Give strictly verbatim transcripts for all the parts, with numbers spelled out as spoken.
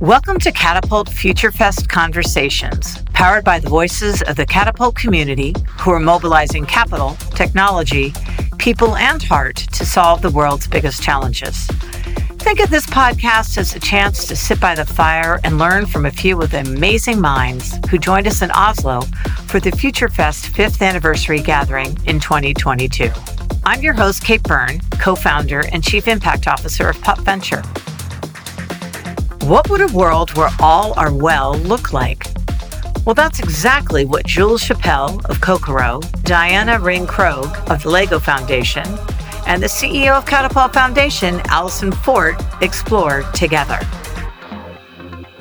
Welcome to Catapult Future Fest Conversations, powered by the voices of the Catapult community who are mobilizing capital, technology, people, and heart to solve the world's biggest challenges. Think of this podcast as a chance to sit by the fire and learn from a few of the amazing minds who joined us in Oslo for the Future Fest fifth anniversary gathering in twenty twenty-two. I'm your host, Kate Byrne, co-founder and chief impact officer of Pup Venture. What would a world where all are well look like? Well, that's exactly what Jules Chappelle of Kokoro, Diana Ringe Krogh of the Lego Foundation, and the C E O of Catapult Foundation, Allison Fort, explore together.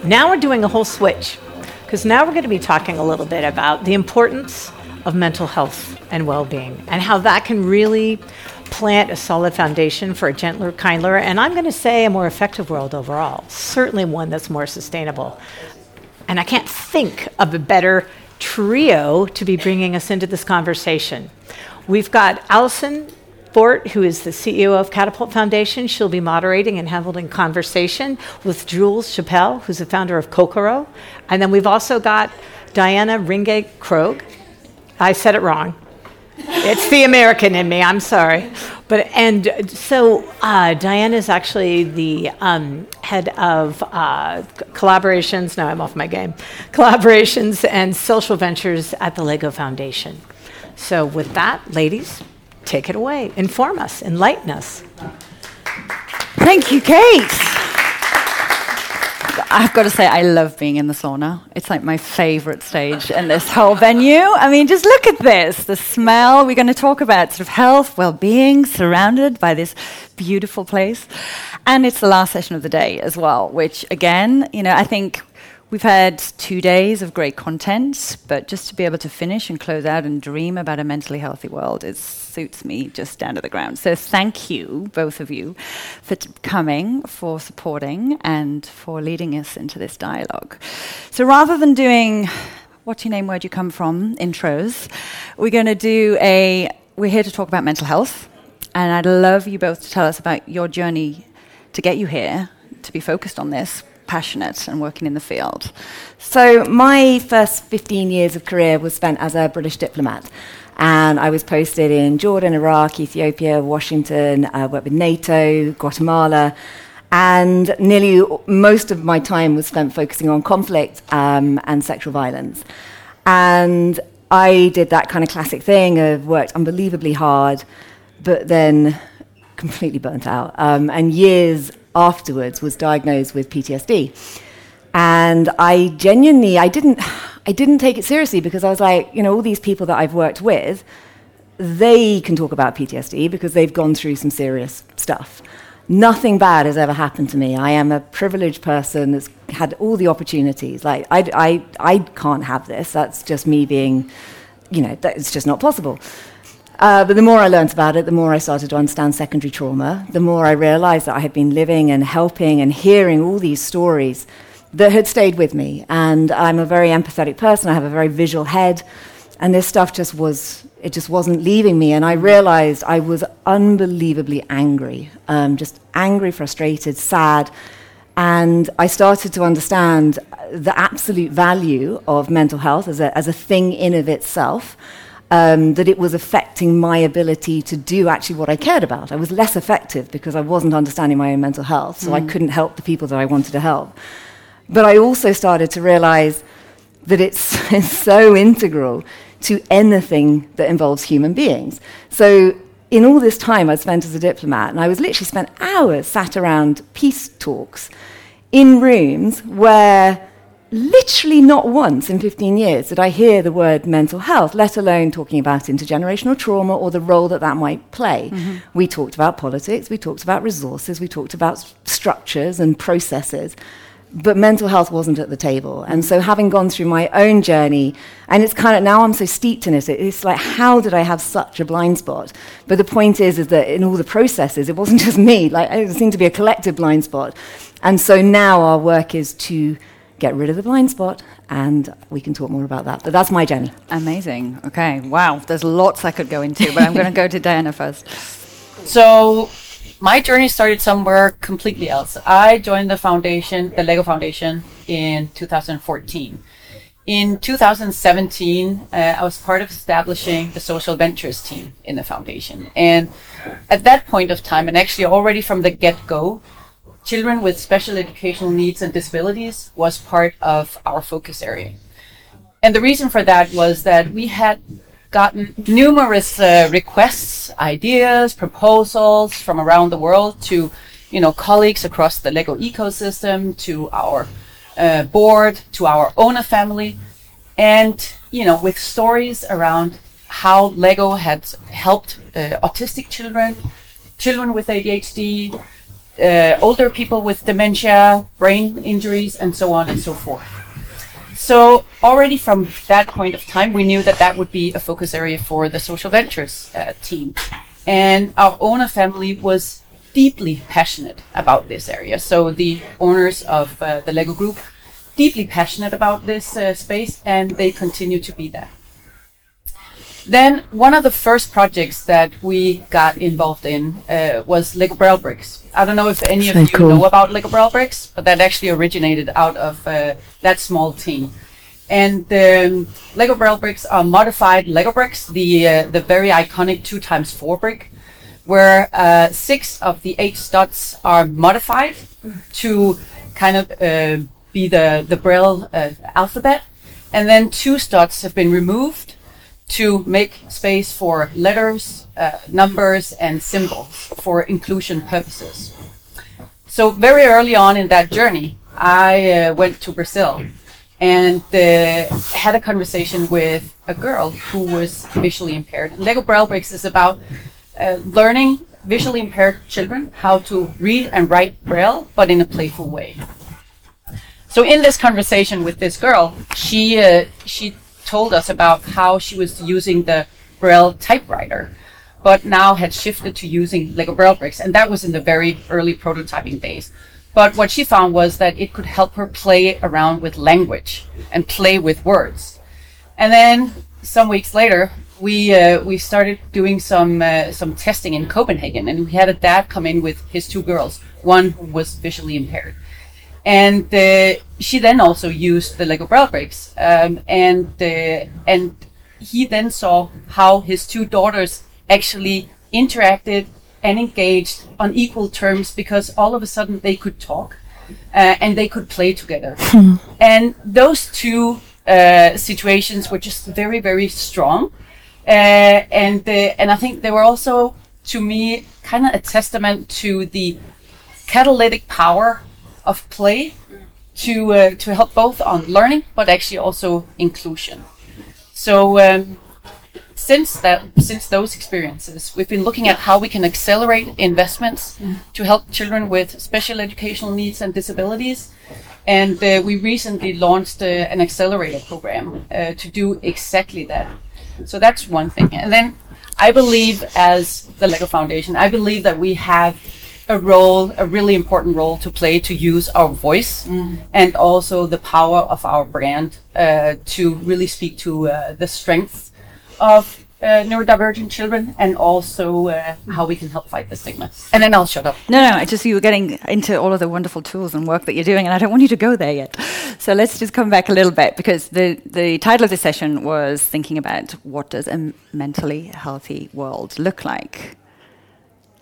Now we're doing a whole switch, because now we're going to be talking a little bit about the importance of mental health and well-being, and how that can really plant a solid foundation for a gentler, kinder, and I'm going to say a more effective world overall, certainly one that's more sustainable. And I can't think of a better trio to be bringing us into this conversation. We've got Allison Fort, who is the C E O of Catapult Foundation. She'll be moderating and handling conversation with Jules Chappelle, who's the founder of Kokoro. And then we've also got Diana Ringe Krogh. I said it wrong. It's the American in me, I'm sorry. But and so uh, Diana is actually the um, head of uh, collaborations, now I'm off my game, collaborations and social ventures at the Lego Foundation. So with that, ladies, take it away. Inform us, enlighten us. Thank you, Kate. I've got to say, I love being in the sauna. It's like my favorite stage in this whole venue. I mean, just look at this, the smell. We're going to talk about sort of health, well-being, surrounded by this beautiful place. And it's the last session of the day as well, which again, you know, I think we've had two days of great content, but just to be able to finish and close out and dream about a mentally healthy world, it suits me just down to the ground. So thank you, both of you, for t- coming, for supporting, and for leading us into this dialogue. So rather than doing, what's your name, where'd you come from, intros, we're going to do a, we're here to talk about mental health, and I'd love you both to tell us about your journey to get you here, to be focused on this, passionate and working in the field. So my first fifteen years of career was spent as a British diplomat, and I was posted in Jordan, Iraq, Ethiopia, Washington, uh, worked with NATO, Guatemala, and nearly most of my time was spent focusing on conflict um, and sexual violence. And I did that kind of classic thing of worked unbelievably hard, but then completely burnt out, um, and years afterwards was diagnosed with P T S D. And I genuinely, I didn't I didn't take it seriously, because I was like, you know, all these people that I've worked with, they can talk about P T S D because they've gone through some serious stuff. Nothing bad has ever happened to me. I am a privileged person that's had all the opportunities. Like, I, I, I can't have this. That's just me being, you know, that it's just not possible. Uh, but the more I learned about it, the more I started to understand secondary trauma, the more I realized that I had been living and helping and hearing all these stories that had stayed with me. And I'm a very empathetic person. I have a very visual head. And this stuff just was, it just wasn't leaving me. And I realized I was unbelievably angry, um, just angry, frustrated, sad. And I started to understand the absolute value of mental health as a, as a thing in of itself. Um, that it was affecting my ability to do actually what I cared about. I was less effective because I wasn't understanding my own mental health, so mm. I couldn't help the people that I wanted to help. But I also started to realize that it's, it's so integral to anything that involves human beings. So in all this time I spent as a diplomat, and I was literally spent hours sat around peace talks in rooms where literally not once in fifteen years did I hear the word mental health, let alone talking about intergenerational trauma or the role that that might play. Mm-hmm. We talked about politics, we talked about resources, we talked about st- structures and processes, but mental health wasn't at the table. And so having gone through my own journey, and it's kind of, now I'm so steeped in it, it's like, how did I have such a blind spot? But the point is, is that in all the processes, it wasn't just me, like it seemed to be a collective blind spot. And so now our work is to get rid of the blind spot, and we can talk more about that. But that's my journey. Amazing. Okay. Wow. There's lots I could go into, but I'm going to go to Diana first. So my journey started somewhere completely else. I joined the foundation, the Lego Foundation, in two thousand fourteen. In two thousand seventeen, uh, I was part of establishing the social ventures team in the foundation. And at that point of time, and actually already from the get-go, children with special educational needs and disabilities was part of our focus area. And the reason for that was that we had gotten numerous uh, requests, ideas, proposals from around the world to, you know, colleagues across the Lego ecosystem, to our uh, board, to our owner family, and, you know, with stories around how Lego had helped uh, autistic children, children with A D H D, uh, older people with dementia, brain injuries, and so on and so forth. So already from that point of time, we knew that that would be a focus area for the social ventures uh, team. And our owner family was deeply passionate about this area. So the owners of uh, the Lego Group, deeply passionate about this uh, space, and they continue to be that. Then one of the first projects that we got involved in uh, was Lego Braille Bricks. I don't know if any of you cool. know about Lego Braille Bricks, but that actually originated out of uh, that small team. And um, Lego Braille Bricks are modified Lego bricks, the uh, the very iconic two times four brick, where uh, six of the eight studs are modified to kind of uh, be the the Braille uh, alphabet, and then two studs have been removed to make space for letters, uh, numbers, and symbols for inclusion purposes. So very early on in that journey, I uh, went to Brazil and uh, had a conversation with a girl who was visually impaired. And Lego Braille Bricks is about uh, learning visually impaired children how to read and write Braille, but in a playful way. So in this conversation with this girl, she uh, she. told us about how she was using the Braille typewriter, but now had shifted to using Lego Braille bricks. And that was in the very early prototyping days. But what she found was that it could help her play around with language and play with words. And then some weeks later, we uh, we started doing some uh, some testing in Copenhagen, and we had a dad come in with his two girls, one who was visually impaired. And uh, she then also used the Lego Braille bricks, um, and uh, and he then saw how his two daughters actually interacted and engaged on equal terms, because all of a sudden they could talk uh, and they could play together. Hmm. And those two uh, situations were just very, very strong, uh, and uh, and I think they were also, to me, kind of a testament to the catalytic power of play to uh, to help both on learning, but actually also inclusion. So um, since that, since those experiences, we've been looking at how we can accelerate investments mm. to help children with special educational needs and disabilities. And uh, we recently launched uh, an accelerator program uh, to do exactly that. So that's one thing. And then I believe, as the Lego Foundation, I believe that we have a role, a really important role to play, to use our voice mm. and also the power of our brand uh, to really speak to uh, the strengths of uh, neurodivergent children, and also uh, how we can help fight the stigma. And then I'll shut up. No, no, I just, you were getting into all of the wonderful tools and work that you're doing, and I don't want you to go there yet. So let's just come back a little bit, because the, the title of this session was thinking about what does a mentally healthy world look like?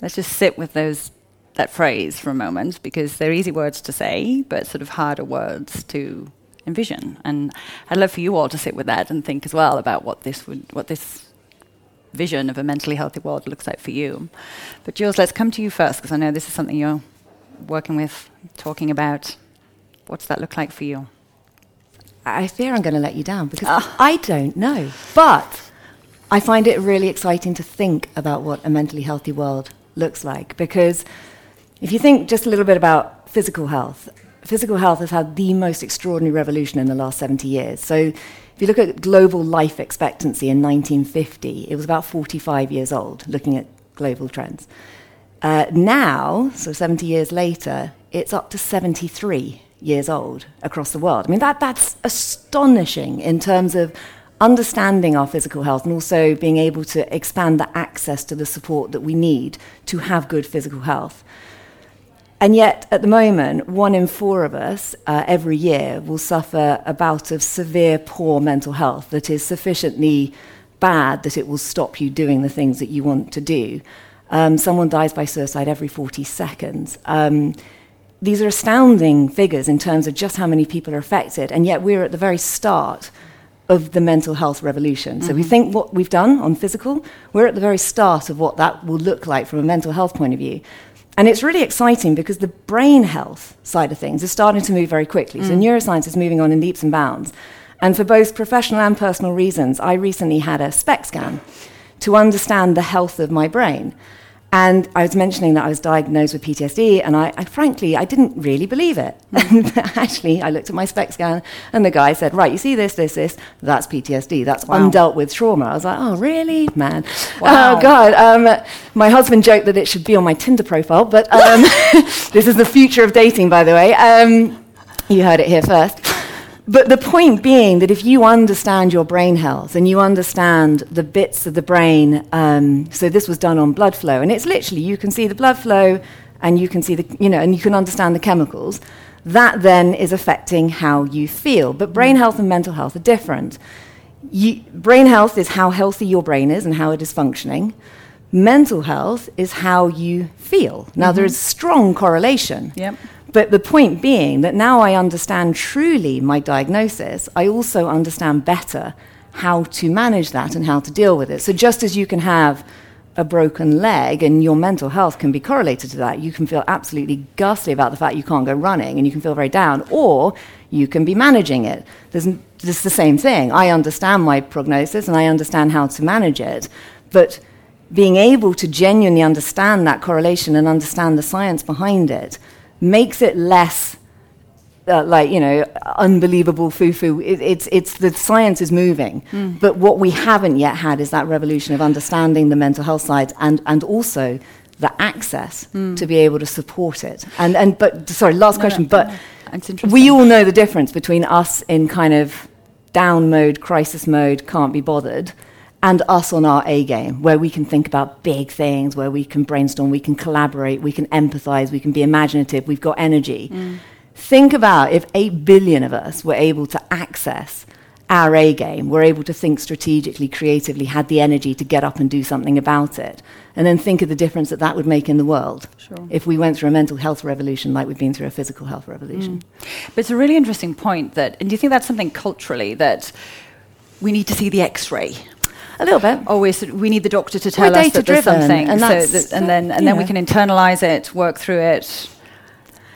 Let's just sit with those that phrase for a moment, because they're easy words to say, but sort of harder words to envision. And I'd love for you all to sit with that and think as well about what this would, what this vision of a mentally healthy world looks like for you. But Jules, let's come to you first, because I know this is something you're working with, talking about. What's that look like for you? I fear I'm going to let you down, because oh. I don't know. But I find it really exciting to think about what a mentally healthy world looks like, because if you think just a little bit about physical health, physical health has had the most extraordinary revolution in the last seventy years. So if you look at global life expectancy in nineteen fifty, it was about forty-five years old, looking at global trends. Uh, now, so seventy years later, it's up to seventy-three years old across the world. I mean, that that's astonishing in terms of understanding our physical health and also being able to expand the access to the support that we need to have good physical health. And yet, at the moment, one in four of us uh, every year will suffer a bout of severe poor mental health that is sufficiently bad that it will stop you doing the things that you want to do. Um, someone dies by suicide every forty seconds. Um, these are astounding figures in terms of just how many people are affected, and yet we're at the very start of the mental health revolution. Mm-hmm. So we think what we've done on physical, we're at the very start of what that will look like from a mental health point of view. And it's really exciting because the brain health side of things is starting to move very quickly. Mm. So neuroscience is moving on in leaps and bounds. And for both professional and personal reasons, I recently had a SPECT scan to understand the health of my brain. And I was mentioning that I was diagnosed with P T S D, and I, I frankly, I didn't really believe it. Mm. Actually, I looked at my SPECT scan, and the guy said, right, you see this, this, this, that's P T S D, that's wow. undealt with trauma. I was like, oh, really? Man. Wow. Oh, God. Um, my husband joked that it should be on my Tinder profile, but um, this is the future of dating, by the way. Um, you heard it here first. But the point being that if you understand your brain health and you understand the bits of the brain, um, so this was done on blood flow, and it's literally you can see the blood flow, and you can see the you know, and you can understand the chemicals. That then is affecting how you feel. But brain health and mental health are different. You, brain health is how healthy your brain is and how it is functioning. Mental health is how you feel. Now mm-hmm. there is strong correlation. Yep. But the point being that now I understand truly my diagnosis, I also understand better how to manage that and how to deal with it. So just as you can have a broken leg and your mental health can be correlated to that, you can feel absolutely ghastly about the fact you can't go running and you can feel very down, or you can be managing it. There's, it's the same thing. I understand my prognosis and I understand how to manage it, but being able to genuinely understand that correlation and understand the science behind it makes it less, uh, like, you know, unbelievable foo-foo. It, it's, it's, the science is moving. Mm. But what we haven't yet had is that revolution of understanding the mental health side and, and also the access mm. to be able to support it. And, and but, sorry, last no, question, no, but no. We all know the difference between us in kind of down mode, crisis mode, can't be bothered, and us on our A game, where we can think about big things, where we can brainstorm, we can collaborate, we can empathize, we can be imaginative, we've got energy. Mm. Think about if eight billion of us were able to access our A game, were able to think strategically, creatively, had the energy to get up and do something about it, and then think of the difference that that would make in the world sure. if we went through a mental health revolution like we've been through a physical health revolution. Mm. But it's a really interesting point that, and do you think that's something culturally that we need to see the X-ray? A little bit. Always, we need the doctor to tell We're us that there's something, and, so that, and then and then know. we can internalize it, work through it,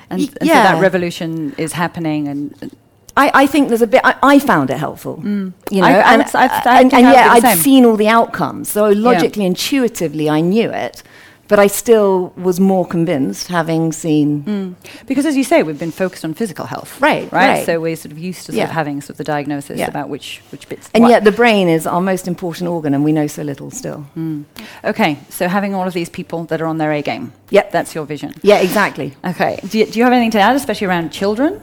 and, and yeah. so that revolution is happening. And, and I, I think there's a bit. I, I found it helpful, mm. you know, I, and I've, I've, I've and, and yeah, I'd same. seen all the outcomes, so logically, yeah. intuitively, I knew it. But I still was more convinced, having seen... Mm. Because as you say, we've been focused on physical health. Right, right. right. So we're sort of used to sort yeah. of having sort of the diagnosis yeah. about which, which bits... And what. yet the brain is our most important organ, and we know so little still. Mm. Okay, so having all of these people that are on their A game. Yep. That's your vision. Yeah, exactly. Okay. Do you, do you have anything to add, especially around children?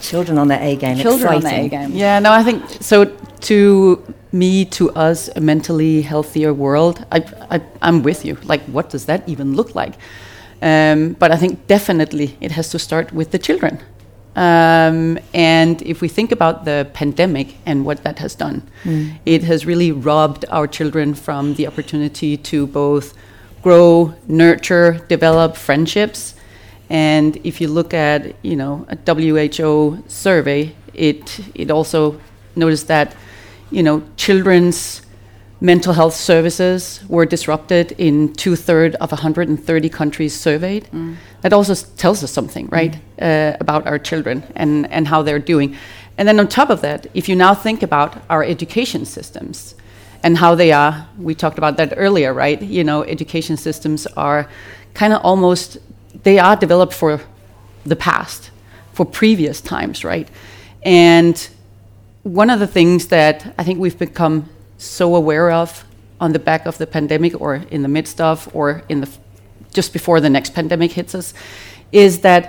Children on their A game. Children Exciting. on their A game. Yeah, no, I think... So to... me to us a mentally healthier world, I, I, I'm with you. Like, what does that even look like? Um, but I think definitely it has to start with the children. Um, and if we think about the pandemic and what that has done, mm. it has really robbed our children from the opportunity to both grow, nurture, develop friendships. And if you look at, you know, a W H O survey, it it also noticed that you know, children's mental health services were disrupted in two-thirds of one hundred thirty countries surveyed. Mm. That also tells us something, right, mm. uh, about our children and, and how they're doing. And then on top of that, if you now think about our education systems and how they are, we talked about that earlier, right? You know, education systems are kind of almost, they are developed for the past, for previous times, right? And... one of the things that I think we've become so aware of on the back of the pandemic or in the midst of or in the f- just before the next pandemic hits us is that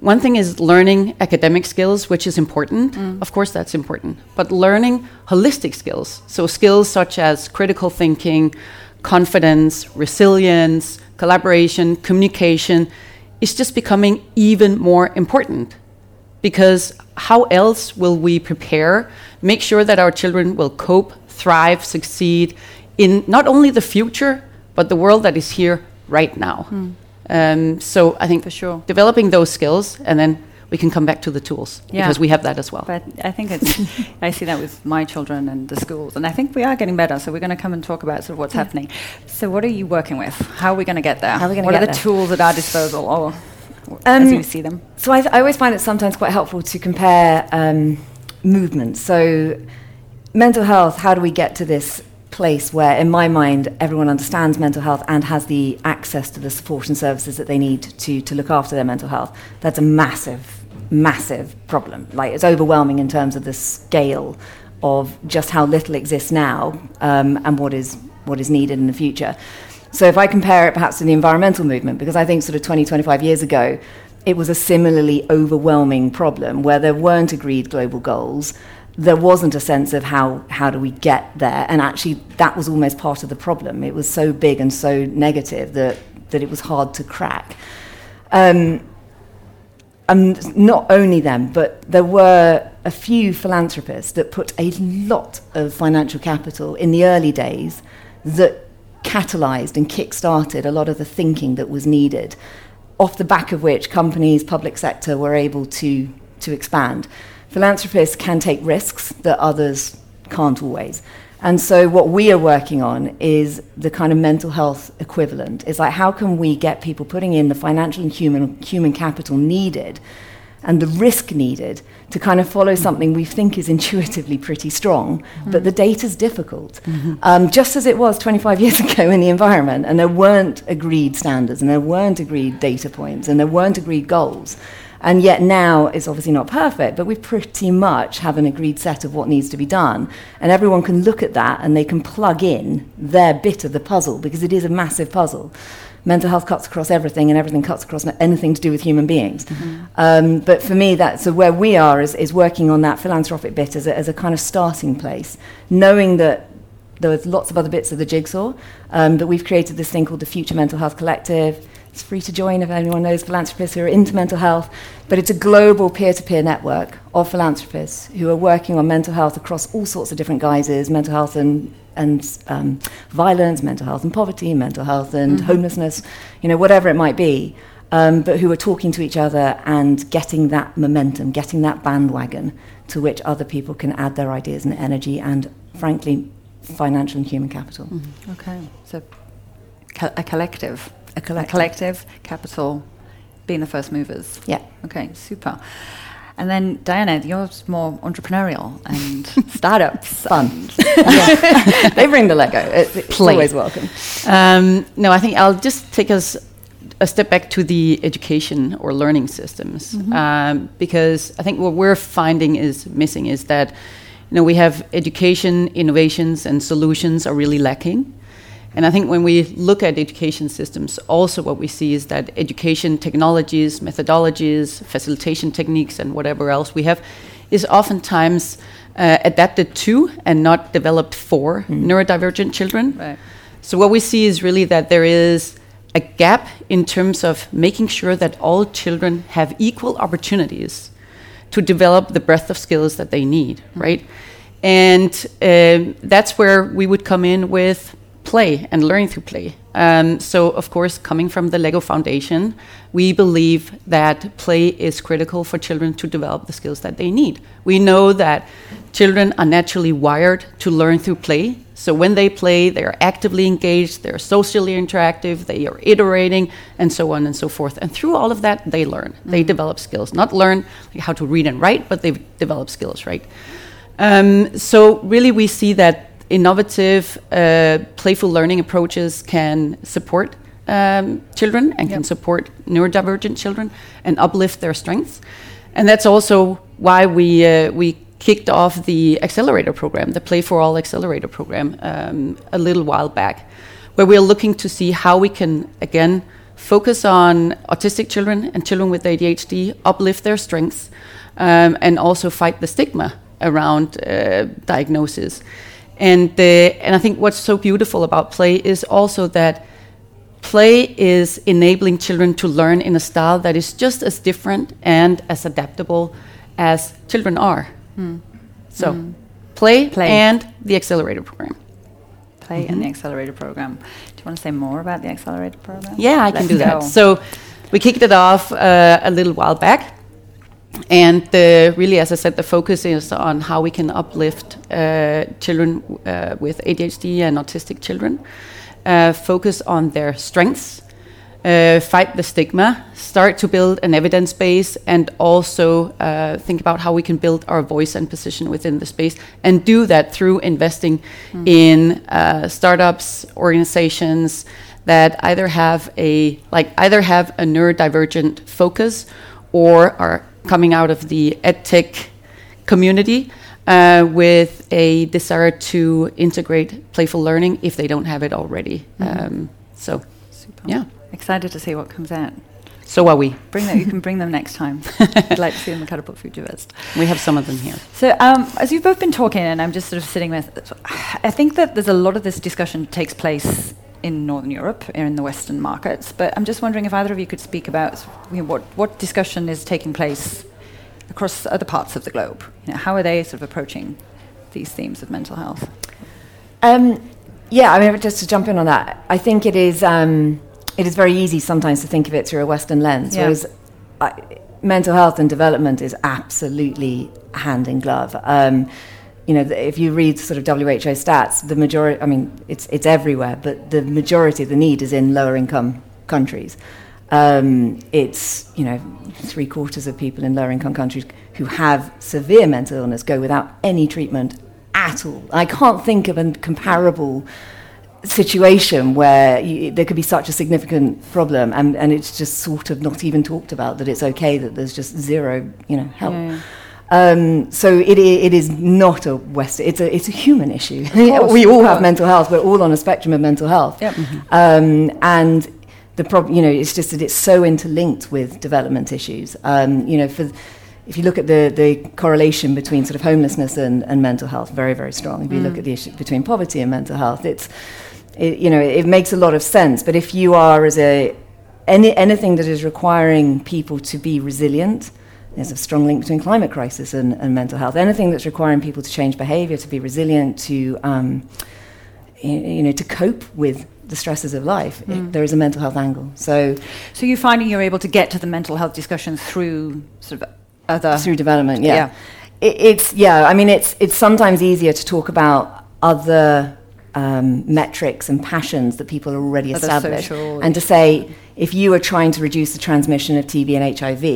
One thing is learning academic skills, which is important. Mm. Of course, that's important. But learning holistic skills, so skills such as critical thinking, confidence, resilience, collaboration, communication, is just becoming even more important. Because how else will we prepare, make sure that our children will cope, thrive, succeed in not only the future, but the world that is here right now? Mm. Um, so I think for sure developing those skills, and then we can come back to the tools, yeah, because we have that as well. But I think it's I see that with my children and the schools, and I think we are getting better. So we're going to come and talk about sort of what's yeah. happening. So what are you working with? How are we going to get there? How are we going to get there? What are the tools at our disposal, or um, as you see them? So I, th- I always find it sometimes quite helpful to compare um, movements. So mental health. How do we get to this place where, in my mind, everyone understands mental health and has the access to the support and services that they need to to look after their mental health? That's a massive, massive problem. Like, it's overwhelming in terms of the scale of just how little exists now um, and what is what is needed in the future. So if I compare it perhaps to the environmental movement, because I think sort of twenty, twenty-five years ago, it was a similarly overwhelming problem where there weren't agreed global goals. There wasn't a sense of how, how do we get there, and actually that was almost part of the problem. It was so big and so negative that, that it was hard to crack. Um, and not only them, but there were a few philanthropists that put a lot of financial capital in the early days that catalyzed and kick-started a lot of the thinking that was needed, off the back of which companies, public sector were able to to expand. Philanthropists can take risks that others can't always. And so what we are working on is the kind of mental health equivalent. It's like, how can we get people putting in the financial and human human capital needed and the risk needed to kind of follow something we think is intuitively pretty strong, mm-hmm. but the data's difficult, mm-hmm. um, just as it was twenty-five years ago in the environment, and there weren't agreed standards, and there weren't agreed data points, and there weren't agreed goals. And yet now it's obviously not perfect, but we pretty much have an agreed set of what needs to be done. And everyone can look at that and they can plug in their bit of the puzzle, because it is a massive puzzle. Mental health cuts across everything, and everything cuts across anything to do with human beings. Mm-hmm. Um, but for me, that's so where we are is, is working on that philanthropic bit as a, as a kind of starting place, knowing that there was lots of other bits of the jigsaw, um, but we've created this thing called the Future Mental Health Collective. It's free to join if anyone knows philanthropists who are into mental health, but it's a global peer-to-peer network of philanthropists who are working on mental health across all sorts of different guises: mental health and, and um, violence, mental health and poverty, mental health and mm-hmm. homelessness, you know, whatever it might be, um, but who are talking to each other and getting that momentum, getting that bandwagon to which other people can add their ideas and energy and, frankly, financial and human capital. Mm-hmm. Okay, so co- a collective. A collective. a collective, capital, being the first movers. Yeah. Okay, super. And then, Diana, yours more entrepreneurial and startups. Fun. Yeah. They bring the Lego. It's, it's always welcome. Um, no, I think I'll just take us a step back to the education or learning systems, mm-hmm. um, because I think what we're finding is missing is that, you know, we have education, innovations, and solutions are really lacking. And I think when we look at education systems, also what we see is that education technologies, methodologies, facilitation techniques, and whatever else we have is oftentimes uh, adapted to and not developed for mm. neurodivergent children. Right. So what we see is really that there is a gap in terms of making sure that all children have equal opportunities to develop the breadth of skills that they need, mm. right? And uh, that's where we would come in with play and learning through play. Um, so, of course, coming from the Lego Foundation, we believe that play is critical for children to develop the skills that they need. We know that children are naturally wired to learn through play. So when they play, they are actively engaged, they're socially interactive, they are iterating, and so on and so forth. And through all of that, they learn. Mm-hmm. They develop skills. Not learn how to read and write, but they develop skills, right? Um, so really we see that innovative, uh, playful learning approaches can support um, children and yep. can support neurodivergent children and uplift their strengths. And that's also why we uh, we kicked off the accelerator program, the Play for All accelerator program, um, a little while back, where we're looking to see how we can, again, focus on autistic children and children with A D H D, uplift their strengths, um, and also fight the stigma around uh, diagnosis. And uh, and I think what's so beautiful about play is also that play is enabling children to learn in a style that is just as different and as adaptable as children are. Mm. So mm. Play, play and the accelerator program. Play mm-hmm. and the accelerator program. Do you want to say more about the accelerator program? Yeah, I Let's can do that. Go. So we kicked it off uh, a little while back. And the, really, as I said, the focus is on how we can uplift uh, children uh, with A D H D and autistic children, uh, focus on their strengths, uh, fight the stigma, start to build an evidence base, and also uh, think about how we can build our voice and position within the space, and do that through investing mm-hmm. in uh, startups, organizations that either have a like either have a neurodivergent focus or are coming out of the EdTech community uh, with a desire to integrate playful learning if they don't have it already. Mm-hmm. Um, so, Super. yeah. Excited to see what comes out. So are we. Bring them, you can bring them next time. I'd like to see them at Catapult Future Fest. We have some of them here. So um, as you've both been talking, and I'm just sort of sitting with, I think that there's a lot of this discussion takes place in Northern Europe or in the Western markets. But I'm just wondering if either of you could speak about you know, what, what discussion is taking place across other parts of the globe. You know, how are they sort of approaching these themes of mental health? Um, yeah, I mean, just to jump in on that, I think it is um, it is very easy sometimes to think of it through a Western lens, yeah. whereas I, mental health and development is absolutely hand in glove. Um, You know, if you read sort of W H O stats, the majority, I mean, it's it's everywhere, but the majority of the need is in lower income countries. Um, it's, you know, three quarters of people in lower income countries who have severe mental illness go without any treatment at all. I can't think of a comparable situation where you, there could be such a significant problem and, and it's just sort of not even talked about, that it's okay that there's just zero, you know, help. Yeah, yeah. Um, so it it is not a West. It's a it's a human issue. We all have mental health. We're all on a spectrum of mental health. Yep. Mm-hmm. Um, and the problem, you know, it's just that it's so interlinked with development issues. Um, you know, for th- if you look at the, the correlation between sort of homelessness and, and mental health, very very strong. If you mm. look at the issue between poverty and mental health, it's it, you know it makes a lot of sense. But if you are as a any anything that is requiring people to be resilient. There's a strong link between climate crisis and, and mental health. Anything that's requiring people to change behavior, to be resilient, to um, you, you know, to cope with the stresses of life, mm. it, there is a mental health angle. So, so you're finding you're able to get to the mental health discussion through sort of other through development. Yeah, yeah. It, it's yeah. I mean, it's it's sometimes easier to talk about other um, metrics and passions that people are already other established, and to say if you are trying to reduce the transmission of T B and H I V.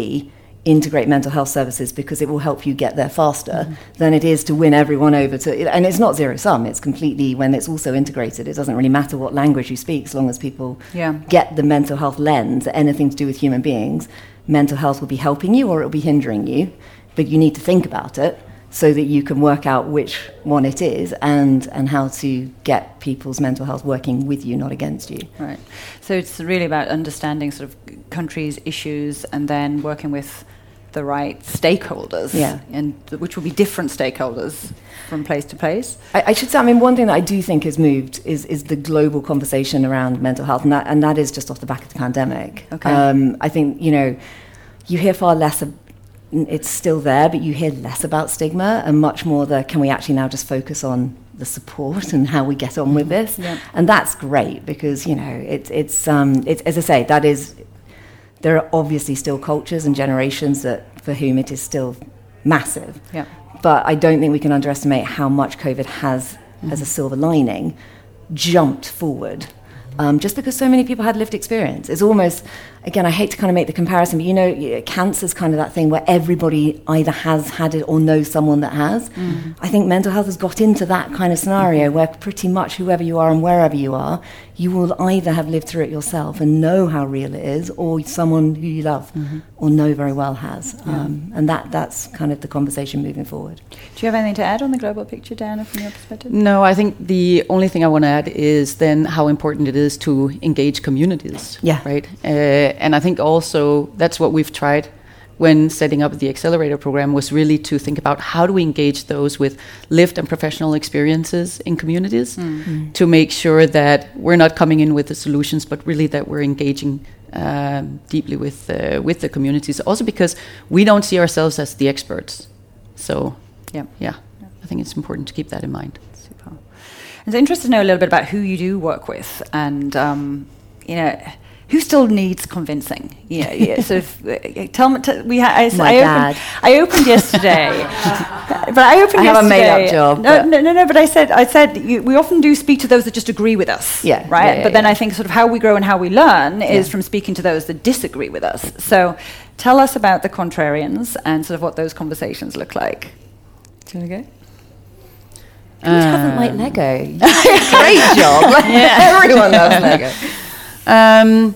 Integrate mental health services because it will help you get there faster mm. than it is to win everyone over to, and it's not zero sum, it's completely, when it's also integrated, it doesn't really matter what language you speak as long as people yeah. get the mental health lens, anything to do with human beings, mental health will be helping you or it'll be hindering you, but you need to think about it so that you can work out which one it is and, and how to get people's mental health working with you, not against you. Right. So it's really about understanding sort of countries' issues and then working with the right stakeholders, yeah. and th- which will be different stakeholders from place to place. I, I should say, I mean, one thing that I do think has moved is is the global conversation around mental health, and that, and that is just off the back of the pandemic. Okay. Um, I think, you know, you hear far less ab- it's still there, but you hear less about stigma and much more the, can we actually now just focus on the support and how we get on with this? Yeah. And that's great because, you know, it, it's, um, it's, as I say, that is, there are obviously still cultures and generations that for whom it is still massive. Yeah. But I don't think we can underestimate how much COVID has, mm-hmm. as a silver lining, jumped forward. Um, just because so many people had lived experience. It's almost, again, I hate to kind of make the comparison, but you know, cancer's kind of that thing where everybody either has had it or knows someone that has. Mm-hmm. I think mental health has got into that kind of scenario mm-hmm. where pretty much whoever you are and wherever you are, you will either have lived through it yourself and know how real it is, or someone who you love mm-hmm. or know very well has. Mm-hmm. Um, and that that's kind of the conversation moving forward. Do you have anything to add on the global picture, Diana, from your perspective? No, I think the only thing I want to add is then how important it is to engage communities. Yeah. Right? Uh, And I think also that's what we've tried when setting up the accelerator program, was really to think about how do we engage those with lived and professional experiences in communities mm-hmm. to make sure that we're not coming in with the solutions, but really that we're engaging um, deeply with, uh, with the communities. Also because we don't see ourselves as the experts. So yeah, yeah, yeah. I think it's important to keep that in mind. Super. I'm so interested to know a little bit about who you do work with and, um, you know... Who still needs convincing? You know, yeah, sort of. Uh, tell me. T- we ha- I, so My I dad. Opened, I opened yesterday, but I opened. I yesterday. have a made-up job. No, no, no, no. But I said, I said, you, we often do speak to those that just agree with us. Yeah. Right. Yeah, but yeah, then yeah. I think sort of how we grow and how we learn yeah. is from speaking to those that disagree with us. So, tell us about the contrarians and sort of what those conversations look like. Do you want to go? Who um, doesn't like Lego? Great job. Yeah. Everyone loves Lego. Um,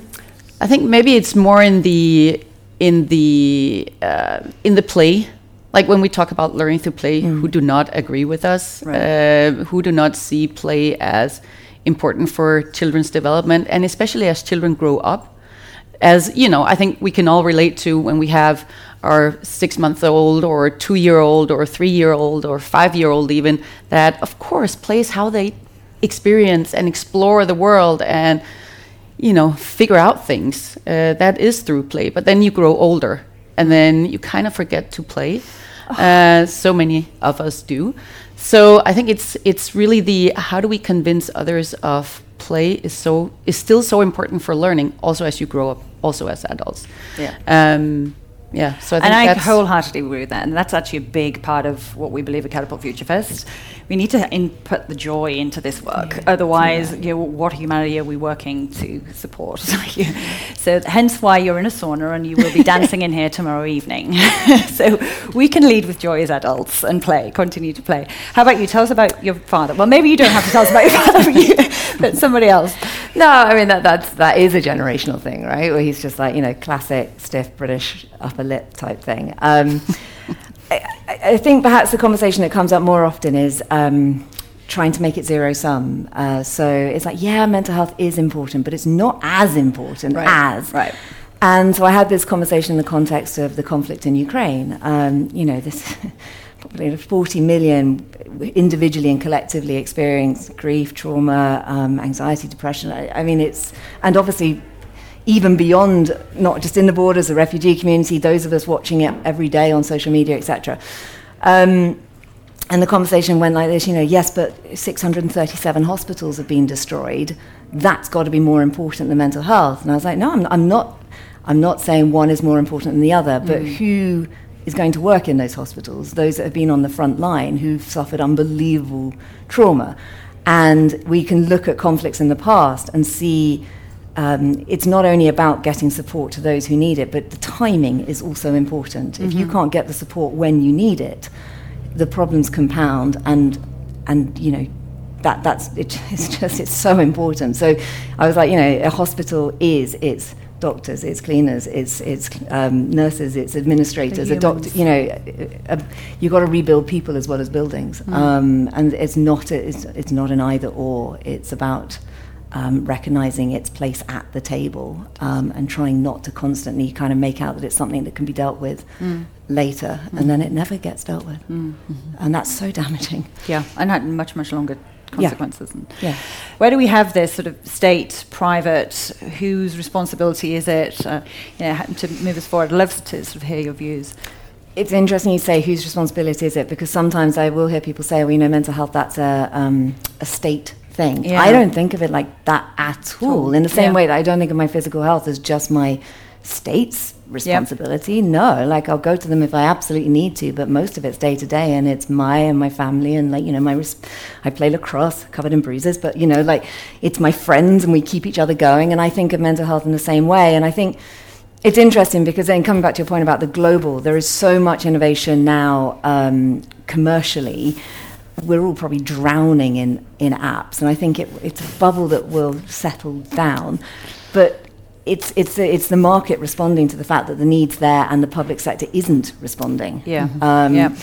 I think maybe it's more in the in the uh, in the play, like when we talk about learning through play, mm. who do not agree with us, right. uh, who do not see play as important for children's development, and especially as children grow up. As you know, I think we can all relate to when we have our six-month-old or two-year-old or three-year-old or five-year-old even, that of course plays how they experience and explore the world and, you know, figure out things. Uh, that is through play. But then you grow older, and then you kind of forget to play. Oh. Uh, so many of us do. So I think it's it's really the how do we convince others of play is so is still so important for learning, also as you grow up, also as adults. Yeah. Um, Yeah, so I think and I wholeheartedly agree with that, and that's actually a big part of what we believe at Catapult Future Fest. We need to input the joy into this work, yeah. otherwise, yeah. you know, what humanity are we working to support? So, hence why you're in a sauna and you will be dancing in here tomorrow evening. So, we can lead with joy as adults and play, continue to play. How about you? Tell us about your father. Well, maybe you don't have to tell us about your father, but, you, but somebody else. No, I mean that that's that is a generational thing, right? Where he's just like, you know, classic stiff British upper lip type thing. Um, I, I think perhaps the conversation that comes up more often is um, trying to make it zero sum. Uh, so it's like, yeah, mental health is important, but it's not as important right. as. Right. And so I had this conversation in the context of the conflict in Ukraine. Um, you know, this probably forty million individually and collectively experience grief, trauma, um, anxiety, depression. I, I mean, it's and obviously. Even beyond, not just in the borders, the refugee community, those of us watching it every day on social media, et cetera. Um, and the conversation went like this, you know, yes, but six hundred thirty-seven hospitals have been destroyed. That's got to be more important than mental health. And I was like, no, I'm, I'm not. I'm not saying one is more important than the other, but mm. who is going to work in those hospitals? Those that have been on the front line, who've suffered unbelievable trauma. And we can look at conflicts in the past and see. Um, it's not only about getting support to those who need it, but the timing is also important. Mm-hmm. If you can't get the support when you need it, the problems compound, and and you know that that's it, it's just it's so important. So I was like, you know, a hospital is its doctors, its cleaners, its its um, nurses, its administrators, a doctor. You know, you got to rebuild people as well as buildings, mm. um, and it's not a, it's it's not an either or. It's about Um, recognizing its place at the table um, and trying not to constantly kind of make out that it's something that can be dealt with mm. later mm. and then it never gets dealt with. Mm. Mm-hmm. And that's so damaging. Yeah, and had much, much longer consequences. Yeah. Yeah. Where do we have this sort of state, private, whose responsibility is it? Uh, you know, to move us forward, I'd love to sort of hear your views. It's interesting you say whose responsibility is it, because sometimes I will hear people say, well, you know, mental health, that's a, um, a state thing. Yeah. I don't think of it like that at all. In the same yeah. way that I don't think of my physical health as just my state's responsibility. Yep. No, like I'll go to them if I absolutely need to, but most of it's day to day, and it's my and my family, and like, you know, my res- I play lacrosse, covered in bruises, but you know, like it's my friends, and we keep each other going. And I think of mental health in the same way. And I think it's interesting because then coming back to your point about the global, there is so much innovation now um, commercially. We're all probably drowning in, in apps, and I think it, it's a bubble that will settle down. But it's it's the, it's the market responding to the fact that the need's there and the public sector isn't responding. Yeah. Um, yeah.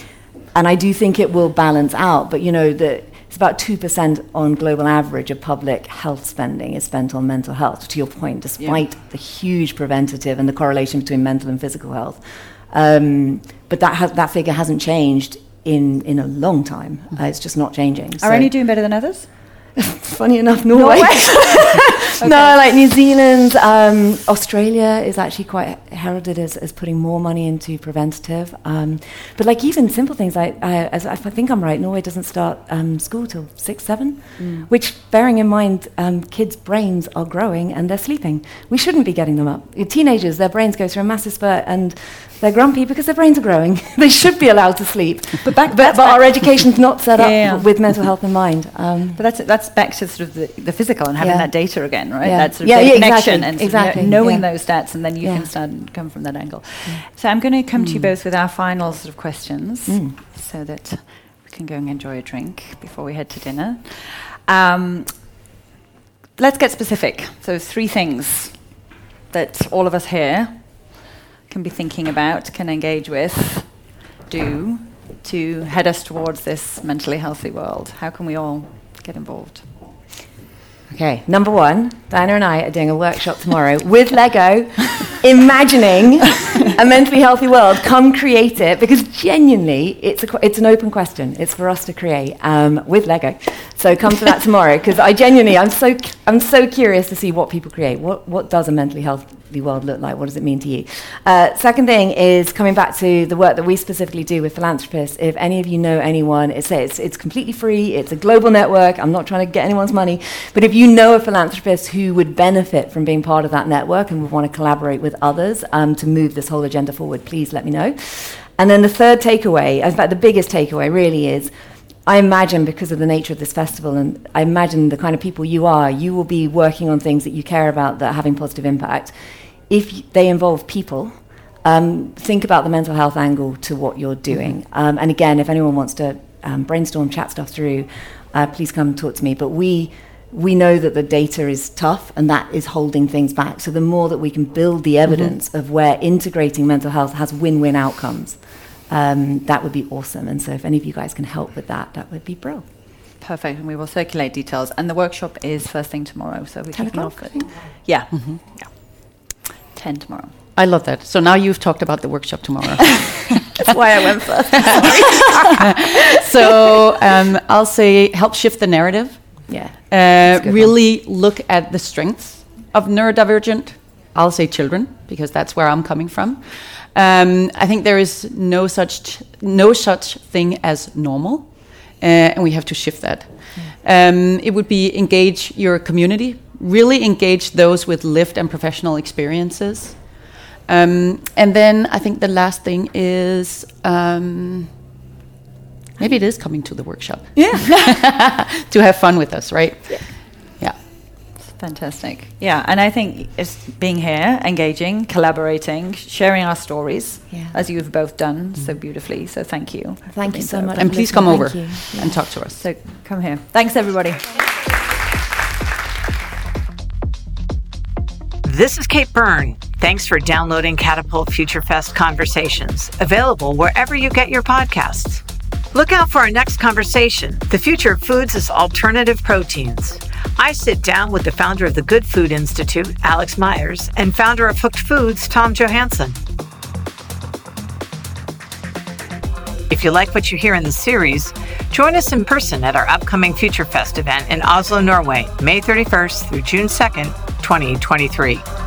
And I do think it will balance out, but you know, the, it's about two percent on global average of public health spending is spent on mental health, to your point, despite yeah. the huge preventative and the correlation between mental and physical health. Um, but that ha- that figure hasn't changed in in a long time. Uh, it's just not changing. Are so. Any doing better than others? Funny enough, Norway. Norway? Okay. No, like New Zealand, um, Australia is actually quite heralded as, as putting more money into preventative. Um, but like even simple things, like I, as I think I'm right, Norway doesn't start um, school till six, seven, mm. which, bearing in mind, um, kids' brains are growing and they're sleeping. We shouldn't be getting them up. Teenagers, their brains go through a massive spurt and they're grumpy because their brains are growing. They should be allowed to sleep. But back, but, but our education's not set yeah, up yeah. with mental health in mind. Um, but that's that's. Back to sort of the, the physical and having yeah. that data again, right? Yeah. That sort of yeah, yeah, connection exactly, and sort exactly, of knowing yeah. those stats, and then you yeah. can start and come from that angle. Yeah. So I'm going to come mm. to you both with our final sort of questions mm. so that we can go and enjoy a drink before we head to dinner. Um, let's get specific. So three things that all of us here can be thinking about, can engage with, do to head us towards this mentally healthy world. How can we all get involved? Okay, number one, Diana and I are doing a workshop tomorrow with Lego, imagining a mentally healthy world. Come create it, because genuinely, it's a, it's an open question. It's for us to create um, with Lego. So come to that tomorrow, because I genuinely, I'm so, I'm so curious to see what people create. What, what does a mentally healthy world look like? What does it mean to you? Uh, second thing is coming back to the work that we specifically do with philanthropists. If any of you know anyone, it's it's, it's completely free. It's a global network. I'm not trying to get anyone's money, but if you You know a philanthropist who would benefit from being part of that network and would want to collaborate with others um, to move this whole agenda forward, please let me know. And then the third takeaway, in fact the biggest takeaway really is, I imagine because of the nature of this festival, and I imagine the kind of people you are, you will be working on things that you care about that are having positive impact. If they involve people, um, think about the mental health angle to what you're doing. Um, and again, if anyone wants to um, brainstorm, chat stuff through, uh, please come talk to me. But we... We know that the data is tough, and that is holding things back. So the more that we can build the evidence mm-hmm. of where integrating mental health has win-win outcomes, um, that would be awesome. And so if any of you guys can help with that, that would be brilliant. Perfect, and we will circulate details. And the workshop is first thing tomorrow, so we can off it. Yeah. Mm-hmm. yeah, ten tomorrow. I love that. So now you've talked about the workshop tomorrow. That's why I went first. So um, I'll say help shift the narrative. Yeah. Uh, really one. Look at the strengths of neurodivergent, I'll say children, because that's where I'm coming from. Um, I think there is no such no such thing as normal, uh, and we have to shift that. Yeah. Um, it would be engage your community, really engage those with lived and professional experiences. Um, and then I think the last thing is... Um, Maybe it is coming to the workshop. Yeah. To have fun with us, right? Yeah. Yeah. It's fantastic. Yeah, and I think it's being here, engaging, collaborating, sharing our stories, yeah. as you've both done so beautifully. So thank you. Thank you so much. And please come over and talk to us. So come here. Thanks, everybody. This is Kate Byrne. Thanks for downloading Catapult Future Fest Conversations, available wherever you get your podcasts. Look out for our next conversation. The future of foods is alternative proteins. I sit down with the founder of the Good Food Institute, Alex Myers, and founder of Hooked Foods, Tom Johansson. If you like what you hear in the series, join us in person at our upcoming Future Fest event in Oslo, Norway, May thirty-first through June second, twenty twenty-three.